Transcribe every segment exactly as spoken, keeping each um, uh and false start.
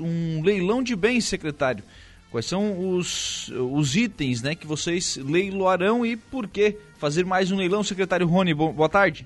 um leilão de bens, secretário. Quais são os, os itens, né, que vocês leiloarão e por que fazer mais um leilão, secretário Rony? Boa tarde.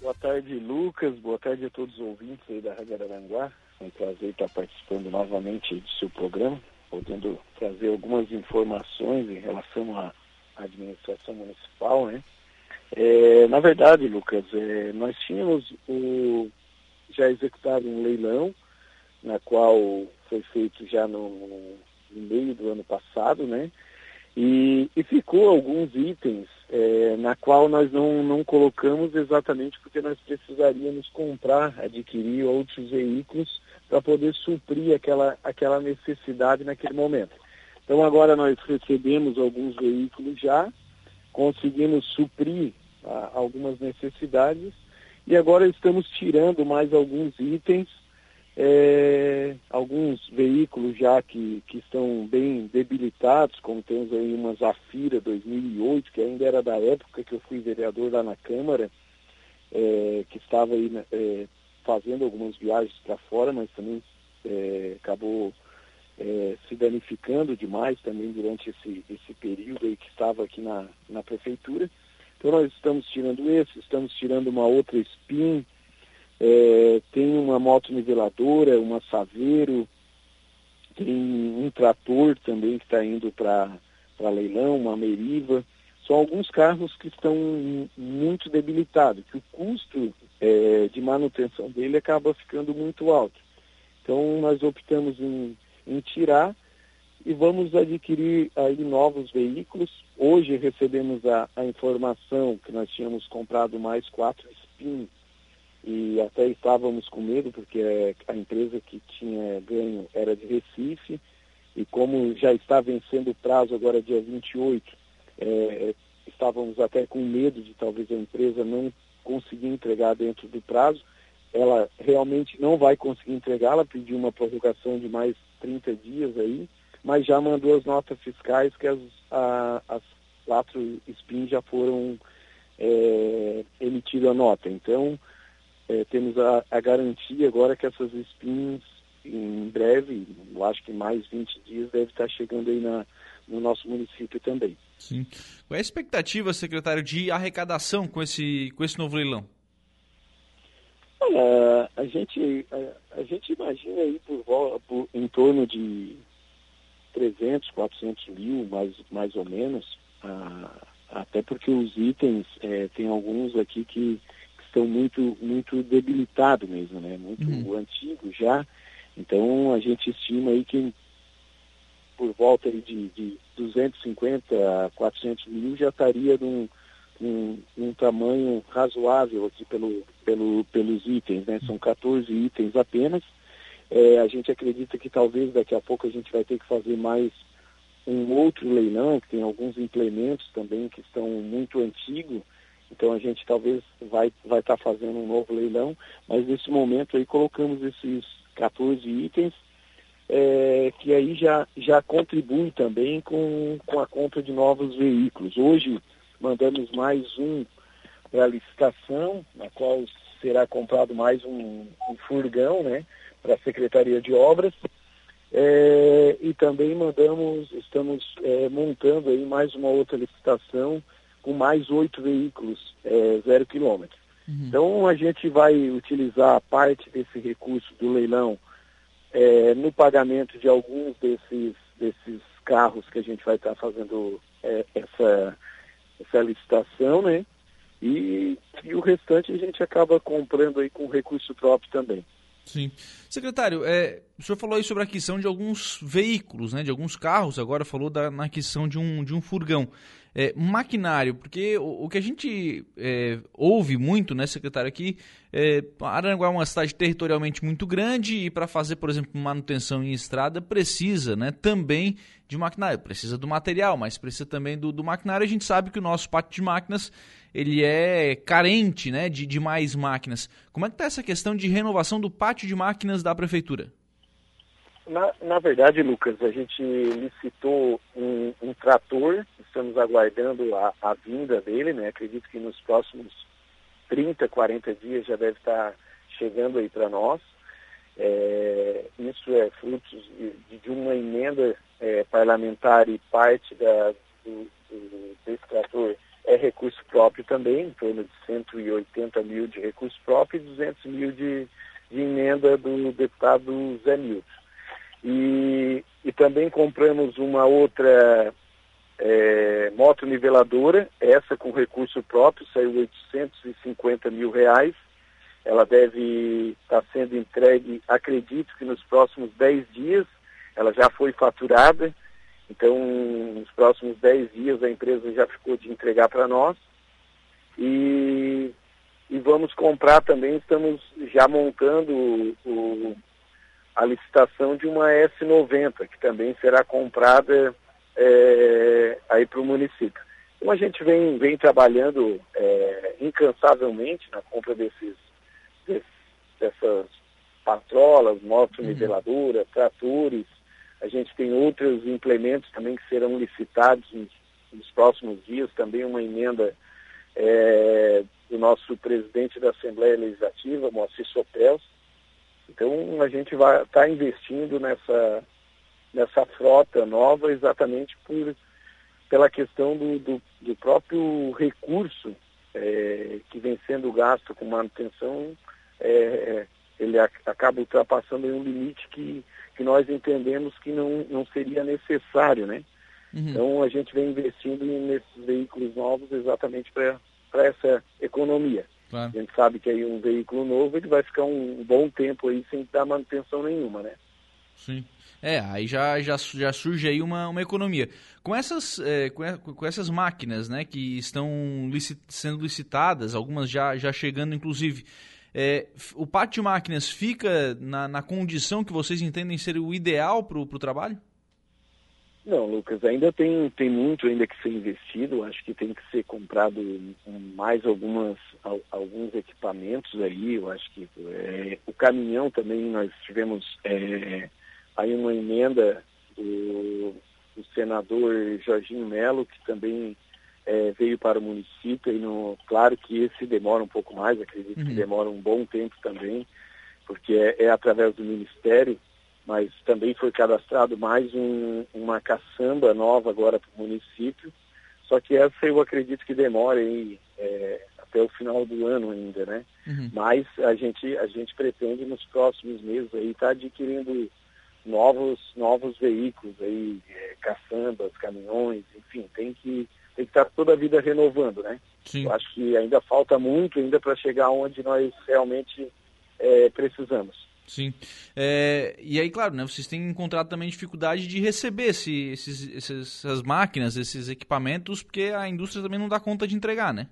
Boa tarde, Lucas. Boa tarde a todos os ouvintes aí da Rádio Araranguá. É um prazer estar participando novamente do seu programa, podendo trazer algumas informações em relação à administração municipal, né? É, na verdade, Lucas, é, nós tínhamos o, já executado um leilão, na qual foi feito já no, no meio do ano passado, né? E, e ficou alguns itens é, na qual nós não, não colocamos exatamente porque nós precisaríamos comprar, adquirir outros veículos para poder suprir aquela, aquela necessidade naquele momento. Então agora nós recebemos alguns veículos já, conseguimos suprir tá, algumas necessidades e agora estamos tirando mais alguns itens, É, alguns veículos já que, que estão bem debilitados, como temos aí uma Zafira dois mil e oito, que ainda era da época que eu fui vereador lá na Câmara, é, que estava aí é, fazendo algumas viagens para fora, mas também é, acabou é, se danificando demais também durante esse, esse período aí que estava aqui na, na prefeitura. Então nós estamos tirando esse, estamos tirando uma outra Spin, É, tem uma moto niveladora, uma Saveiro, tem um trator também que está indo para leilão, uma Meriva. São alguns carros que estão muito debilitados, que o custo é, de manutenção dele acaba ficando muito alto. Então nós optamos em, em tirar e vamos adquirir aí novos veículos. Hoje recebemos a, a informação que nós tínhamos comprado mais quatro Spin. E até estávamos com medo, porque a empresa que tinha ganho era de Recife, e como já está vencendo o prazo agora dia vinte e oito, é, estávamos até com medo de talvez a empresa não conseguir entregar dentro do prazo. Ela realmente não vai conseguir entregar, ela pediu uma prorrogação de mais trinta dias aí, mas já mandou as notas fiscais que as, a, as quatro S P I N já foram é, emitidas a nota. Então, É, temos a, a garantia agora que essas S P I Ns, em breve, eu acho que mais vinte dias, deve estar chegando aí na, no nosso município também. Sim. Qual é a expectativa, secretário, de arrecadação com esse, com esse novo leilão? Olha, a gente, a, a gente imagina aí por, por, em torno de trezentos, quatrocentos mil, mais, mais ou menos, a, até porque os itens, é, tem alguns aqui que estão muito, muito debilitado mesmo, né? Muito uhum. antigo já. Então, a gente estima aí que por volta de, de duzentos e cinquenta a quatrocentos mil já estaria num, num, num tamanho razoável aqui pelo, pelo, pelos itens, né? São quatorze itens apenas. É, a gente acredita que talvez daqui a pouco a gente vai ter que fazer mais um outro leilão, que tem alguns implementos também que estão muito antigos. Então a gente talvez vai vai estar fazendo um novo leilão, mas nesse momento aí colocamos esses quatorze itens, é, que aí já, já contribui também com, com a compra de novos veículos. Hoje mandamos mais um para a licitação, na qual será comprado mais um, um furgão, né, para a Secretaria de Obras. É, e também mandamos, estamos é, montando aí mais uma outra licitação, com mais oito veículos, é, zero quilômetro. Uhum. Então, a gente vai utilizar parte desse recurso do leilão é, no pagamento de alguns desses, desses carros que a gente vai estar tá fazendo é, essa, essa licitação, né? E, e o restante a gente acaba comprando aí com recurso próprio também. Sim. Secretário, é, o senhor falou aí sobre a aquisição de alguns veículos, né, de alguns carros, agora falou da, na aquisição de um, de um furgão. É, maquinário, porque o, o que a gente é, ouve muito, né, secretário, aqui, é, Araranguá é uma cidade territorialmente muito grande e para fazer, por exemplo, manutenção em estrada precisa, né, também de maquinário, precisa do material, mas precisa também do, do maquinário. A gente sabe que o nosso pátio de máquinas, ele é carente, né, de, de mais máquinas. Como é que está essa questão de renovação do pátio de máquinas da prefeitura? Na, na verdade, Lucas, a gente licitou um, um trator, estamos aguardando a, a vinda dele, né? Acredito que nos próximos trinta, quarenta dias já deve estar chegando aí para nós. É, isso é fruto de, de uma emenda é, parlamentar e parte da, do, do, desse trator é recurso próprio também, em torno de cento e oitenta mil de recurso próprio e duzentos mil de, de emenda do deputado Zé Milton. E, e também compramos uma outra é, moto niveladora, essa com recurso próprio, saiu oitocentos e cinquenta mil reais. Ela deve estar sendo entregue, acredito que nos próximos dez dias, ela já foi faturada, então nos próximos dez dias a empresa já ficou de entregar para nós. E, e vamos comprar também, estamos já montando o, o, a licitação de uma S noventa, que também será comprada é, aí para o município. Então a gente vem, vem trabalhando é, incansavelmente na compra desses dessas patrolas, moto niveladora, uhum. tratores. A gente tem outros implementos também que serão licitados nos, nos próximos dias, também uma emenda é, do nosso presidente da Assembleia Legislativa, Moacir Sopreus. Então a gente vai estar tá investindo nessa, nessa frota nova exatamente por, pela questão do, do, do próprio recurso é, que vem sendo gasto com manutenção. É, ele acaba ultrapassando um limite que, que nós entendemos que não, não seria necessário, né? Uhum. Então, a gente vem investindo nesses veículos novos exatamente para essa economia. Claro. A gente sabe que aí um veículo novo, ele vai ficar um bom tempo aí sem dar manutenção nenhuma, né? Sim. É, aí já, já, já surge aí uma, uma economia. Com essas, é, com, a, com essas máquinas, né, que estão licit, sendo licitadas, algumas já, já chegando, inclusive... É, o pátio de máquinas fica na, na condição que vocês entendem ser o ideal para o trabalho? Não, Lucas, ainda tem, tem muito ainda que ser investido, acho que tem que ser comprado mais algumas, alguns equipamentos aí, eu acho que é, o caminhão também, nós tivemos é, aí uma emenda do, do senador Jorginho Mello, que também... É, veio para o município e no, claro que esse demora um pouco mais, acredito uhum. que demora um bom tempo também, porque é, é através do Ministério, mas também foi cadastrado mais um, uma caçamba nova agora para o município, só que essa eu acredito que demora aí, é, até o final do ano ainda, né? Uhum. Mas a gente, a gente pretende nos próximos meses aí estar tá adquirindo novos, novos veículos aí, é, caçambas, caminhões, enfim, tem que tem que estar toda a vida renovando, né? Sim. Eu acho que ainda falta muito ainda para chegar onde nós realmente é, precisamos. Sim. É, e aí, claro, né, vocês têm encontrado também dificuldade de receber esse, esses, esses, essas máquinas, esses equipamentos, porque a indústria também não dá conta de entregar, né?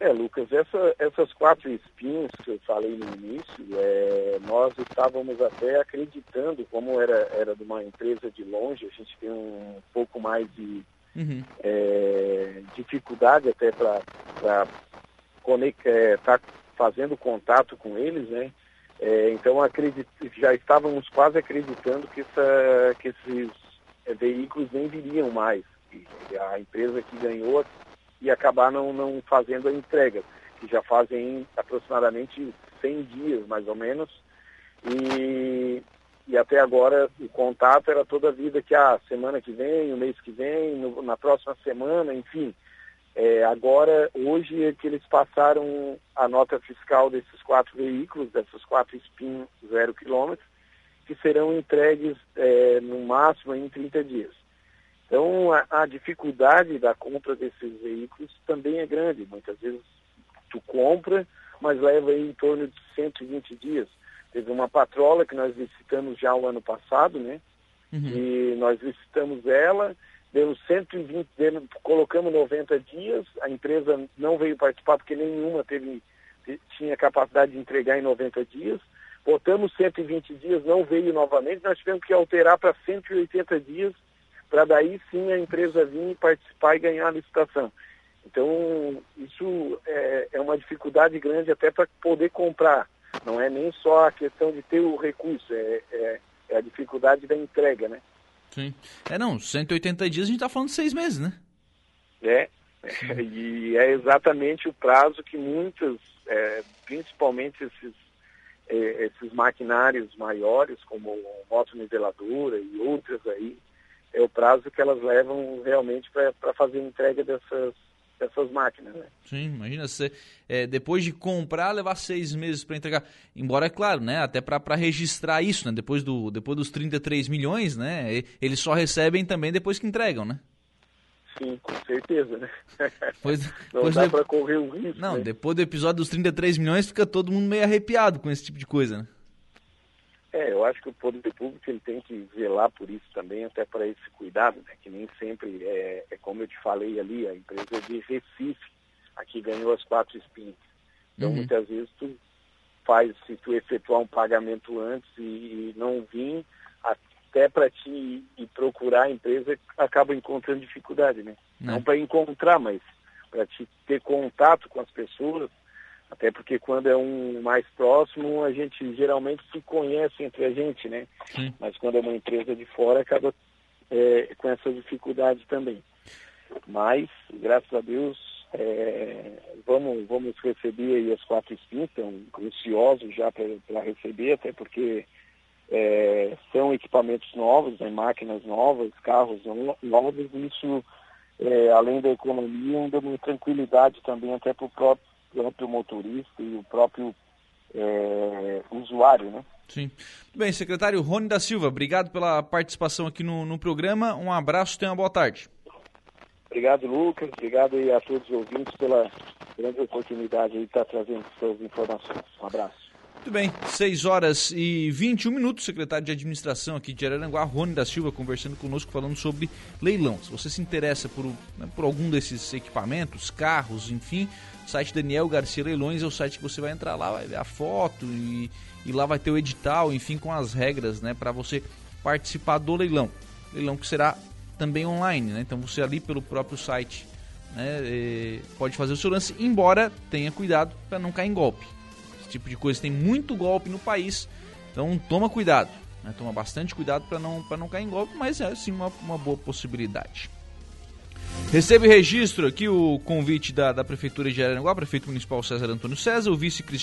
É, Lucas, essa, essas quatro espinhas que eu falei no início, é, nós estávamos até acreditando, como era, era de uma empresa de longe, a gente tem um pouco mais de... Uhum. É, dificuldade até para estar é, tá fazendo contato com eles, né? É, então acredit, já estávamos quase acreditando que, essa, que esses é, veículos nem viriam mais. E a empresa que ganhou ia acabar não, não fazendo a entrega, que já fazem aproximadamente cem dias, mais ou menos. E... E até agora o contato era toda a vida que a ah, semana que vem, o mês que vem, no, na próxima semana, enfim. É, agora, hoje é que eles passaram a nota fiscal desses quatro veículos, dessas quatro Spin zero quilômetros, que serão entregues é, no máximo em trinta dias. Então a, a dificuldade da compra desses veículos também é grande. Muitas vezes tu compra, mas leva aí em torno de cento e vinte dias. Teve uma patrola que nós licitamos já o ano passado, né? Uhum. E nós licitamos ela, demos cento e vinte, demos, colocamos noventa dias, a empresa não veio participar porque nenhuma teve, tinha capacidade de entregar em noventa dias. Botamos cento e vinte dias, não veio novamente, nós tivemos que alterar para cento e oitenta dias, para daí sim a empresa vir participar e ganhar a licitação. Então, isso é, é uma dificuldade grande até para poder comprar. Não é nem só a questão de ter o recurso, é, é, é a dificuldade da entrega, né? Sim. É, não, cento e oitenta dias a gente está falando de seis meses, né? É, é, e é exatamente o prazo que muitas, é, principalmente esses, eh, esses maquinários maiores, como motoniveladora e outras aí, é o prazo que elas levam realmente para fazer a entrega dessas, dessas máquinas, né? Sim, imagina você, é, depois de comprar, levar seis meses para entregar, embora, é claro, né, até para registrar isso, né, depois, do, depois dos trinta e três milhões, né, eles só recebem também depois que entregam, né? Sim, com certeza, né? Pois, não pois dá de... para correr o risco. Não, né? Depois do episódio dos trinta e três milhões, fica todo mundo meio arrepiado com esse tipo de coisa, né? É, eu acho que o poder público ele tem que zelar por isso também, até para esse cuidado, né? Que nem sempre, é, é como eu te falei ali, a empresa de Recife, aqui ganhou as quatro Spins. Então, uhum. muitas vezes, tu faz, se tu efetuar um pagamento antes e não vir, até para ti e procurar a empresa, acaba encontrando dificuldade, né? Não, não para encontrar, mas para te ter contato com as pessoas. Até porque quando é um mais próximo, a gente geralmente se conhece entre a gente, né? Sim. Mas quando é uma empresa de fora, acaba é, com essa dificuldade também. Mas, graças a Deus, é, vamos, vamos receber aí as quatro Spins, estão ansiosos já para receber, até porque é, são equipamentos novos, né? Máquinas novas, carros novos, e isso, é, além da economia, dá uma tranquilidade também até para o próprio o próprio motorista e o próprio é, usuário, né? Sim. Muito bem, secretário Rony da Silva, obrigado pela participação aqui no, no programa, um abraço, tenha uma boa tarde. Obrigado, Lucas, obrigado aí a todos os ouvintes pela grande oportunidade de estar trazendo suas informações. Um abraço. Muito bem, seis horas e vinte e um minutos, secretário de Administração aqui de Araranguá, Rony da Silva, conversando conosco, falando sobre leilão. Se você se interessa por, né, por algum desses equipamentos, carros, enfim, o site Daniel Garcia Leilões é o site que você vai entrar lá, vai ver a foto e, e lá vai ter o edital, enfim, com as regras, né, para você participar do leilão. Leilão que será também online, né, então você ali pelo próprio site, né, pode fazer o seu lance, embora tenha cuidado para não cair em golpe. Tipo de coisa, tem muito golpe no país, então toma cuidado, né? Toma bastante cuidado para não, para não cair em golpe, mas é assim uma, uma boa possibilidade. Recebo registro aqui o convite da, da Prefeitura de Araranguá, prefeito municipal César Antônio César, o vice Cristiano